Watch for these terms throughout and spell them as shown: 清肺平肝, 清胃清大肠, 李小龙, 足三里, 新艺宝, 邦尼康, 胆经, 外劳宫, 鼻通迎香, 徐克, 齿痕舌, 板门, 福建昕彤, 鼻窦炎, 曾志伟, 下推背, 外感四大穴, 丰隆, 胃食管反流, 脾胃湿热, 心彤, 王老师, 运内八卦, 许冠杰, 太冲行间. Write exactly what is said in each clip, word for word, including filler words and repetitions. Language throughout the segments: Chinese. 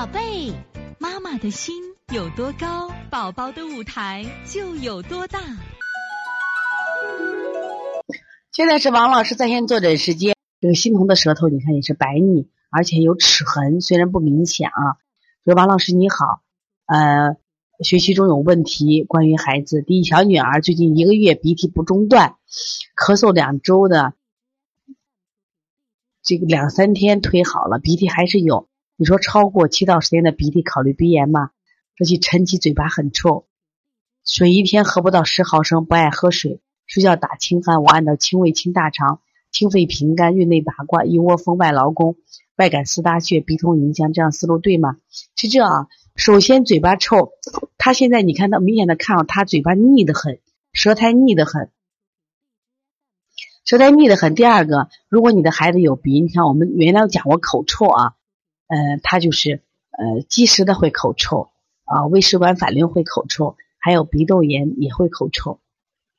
宝贝，妈妈的心有多高，宝宝的舞台就有多大。现在是王老师在线坐诊时间。这个心彤的舌头你看也是白腻，而且有齿痕，虽然不明显啊。说王老师你好，呃，学习中有问题，关于孩子，第一小女儿最近一个月鼻涕不中断，咳嗽两周的，这个两三天推好了，鼻涕还是有。你说超过七到十天的鼻涕考虑鼻炎吗？说起晨起嘴巴很臭，水一天喝不到十毫升，不爱喝水，睡觉打清鼾，我按照清胃清大肠清肺平肝运内八卦一窝蜂外劳宫，外感四大穴鼻通迎香，这样思路对吗？是这样啊，首先嘴巴臭，他现在你看到明显的看到他嘴巴腻得很，舌苔腻得很。舌苔腻得很。第二个，如果你的孩子有鼻，你看我们原来讲过口臭啊。呃，他就是呃，积食的会口臭啊，胃食管反流会口臭，还有鼻窦炎也会口臭，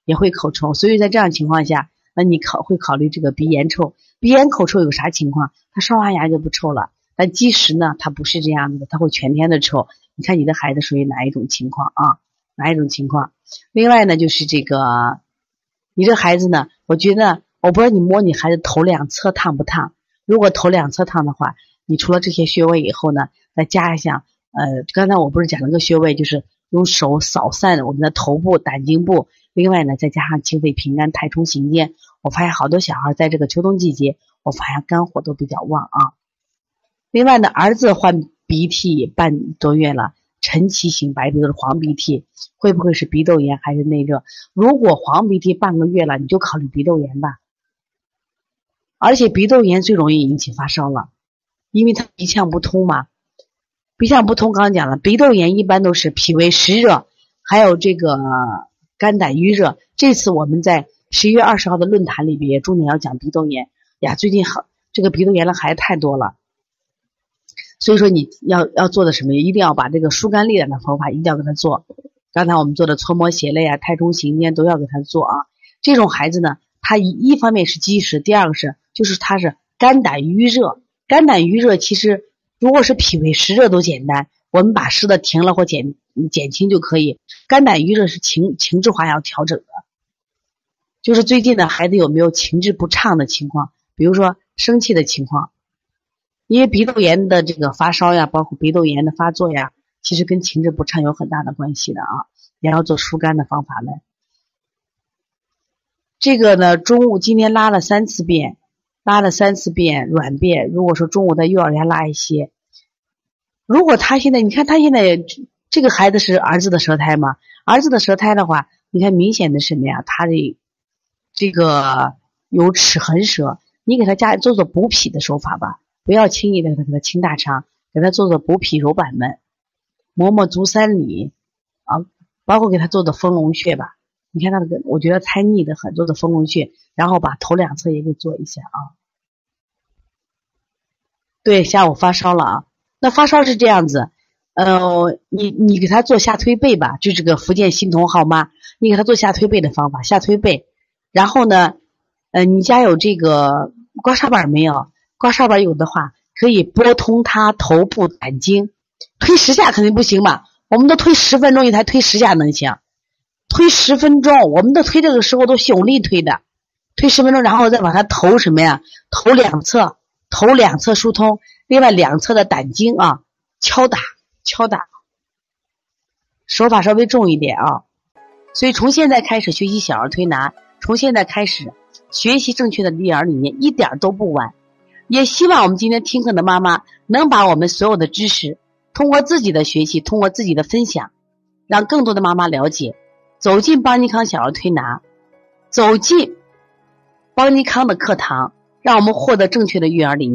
也会口臭。所以在这样情况下，那你考会考虑这个鼻炎臭。鼻炎口臭有啥情况？他刷完牙就不臭了。但积食呢，它不是这样的，它会全天的臭。你看你的孩子属于哪一种情况啊？哪一种情况？另外呢，就是这个，你这孩子呢，我觉得我不知道你摸你孩子头两侧烫不烫？如果头两侧烫的话，你除了这些穴位以后呢，再加一下，呃，刚才我不是讲了个穴位，就是用手扫散我们的头部、胆经部，另外呢，再加上清肺平肝、太冲行间。我发现好多小孩在这个秋冬季节，我发现肝火都比较旺啊。另外呢，儿子患鼻涕半多月了，晨起醒白鼻，都是黄鼻涕，会不会是鼻窦炎还是内热？如果黄鼻涕半个月了，你就考虑鼻窦炎吧。而且鼻窦炎最容易引起发烧了。因为它鼻腔不通嘛，鼻腔不通刚刚讲了，鼻窦炎一般都是脾胃湿热，还有这个肝胆郁热。这次我们在十一月二十号的论坛里边也重点要讲鼻窦炎呀，最近好这个鼻窦炎的孩子太多了，所以说你要要做的什么，一定要把这个疏肝利胆的方法一定要给他做。刚才我们做的搓摩胁肋啊、太冲行间都要给他做啊。这种孩子呢，他一一方面是积食，第二个是就是他是肝胆郁热。肝胆郁热其实如果是脾胃湿热都简单，我们把湿的停了或减减轻就可以。肝胆郁热是情情志化要调整的，就是最近的孩子有没有情志不畅的情况，比如说生气的情况，因为鼻窦炎的这个发烧呀，包括鼻窦炎的发作呀，其实跟情志不畅有很大的关系的啊，也要做疏肝的方法呢。这个呢，中午今天拉了三次便。拉了三次便软便，如果说中午在幼儿园拉一些，如果他现在你看他现在这个孩子是儿子的舌苔嘛，儿子的舌苔的话，你看明显的什么呀？他的这个有齿痕舌，你给他加做做补脾的手法吧，不要轻易的给他清大肠，给他做做补脾揉板门，磨磨足三里啊，包括给他做的丰隆穴吧。你看他的，我觉得太腻的很，多的丰隆穴，然后把头两侧也给做一下啊。对，下午发烧了啊。那发烧是这样子，呃，你你给他做下推背吧，就这个福建心彤号妈，你给他做下推背的方法，下推背。然后呢，呃，你家有这个刮痧板没有？刮痧板有的话，可以拨通他头部胆经，推十下肯定不行吧？我们都推十分钟一台，推十下能行？推十分钟，我们都推这个时候都是用力推的，推十分钟，然后再把它头什么呀？头两侧，头两侧疏通，另外两侧的胆经啊，敲打，敲打，手法稍微重一点啊。所以从现在开始学习小儿推拿，从现在开始学习正确的育儿理念，一点都不晚。也希望我们今天听课的妈妈能把我们所有的知识，通过自己的学习，通过自己的分享，让更多的妈妈了解。走进邦尼康小儿推拿，走进邦尼康的课堂，让我们获得正确的育儿理念。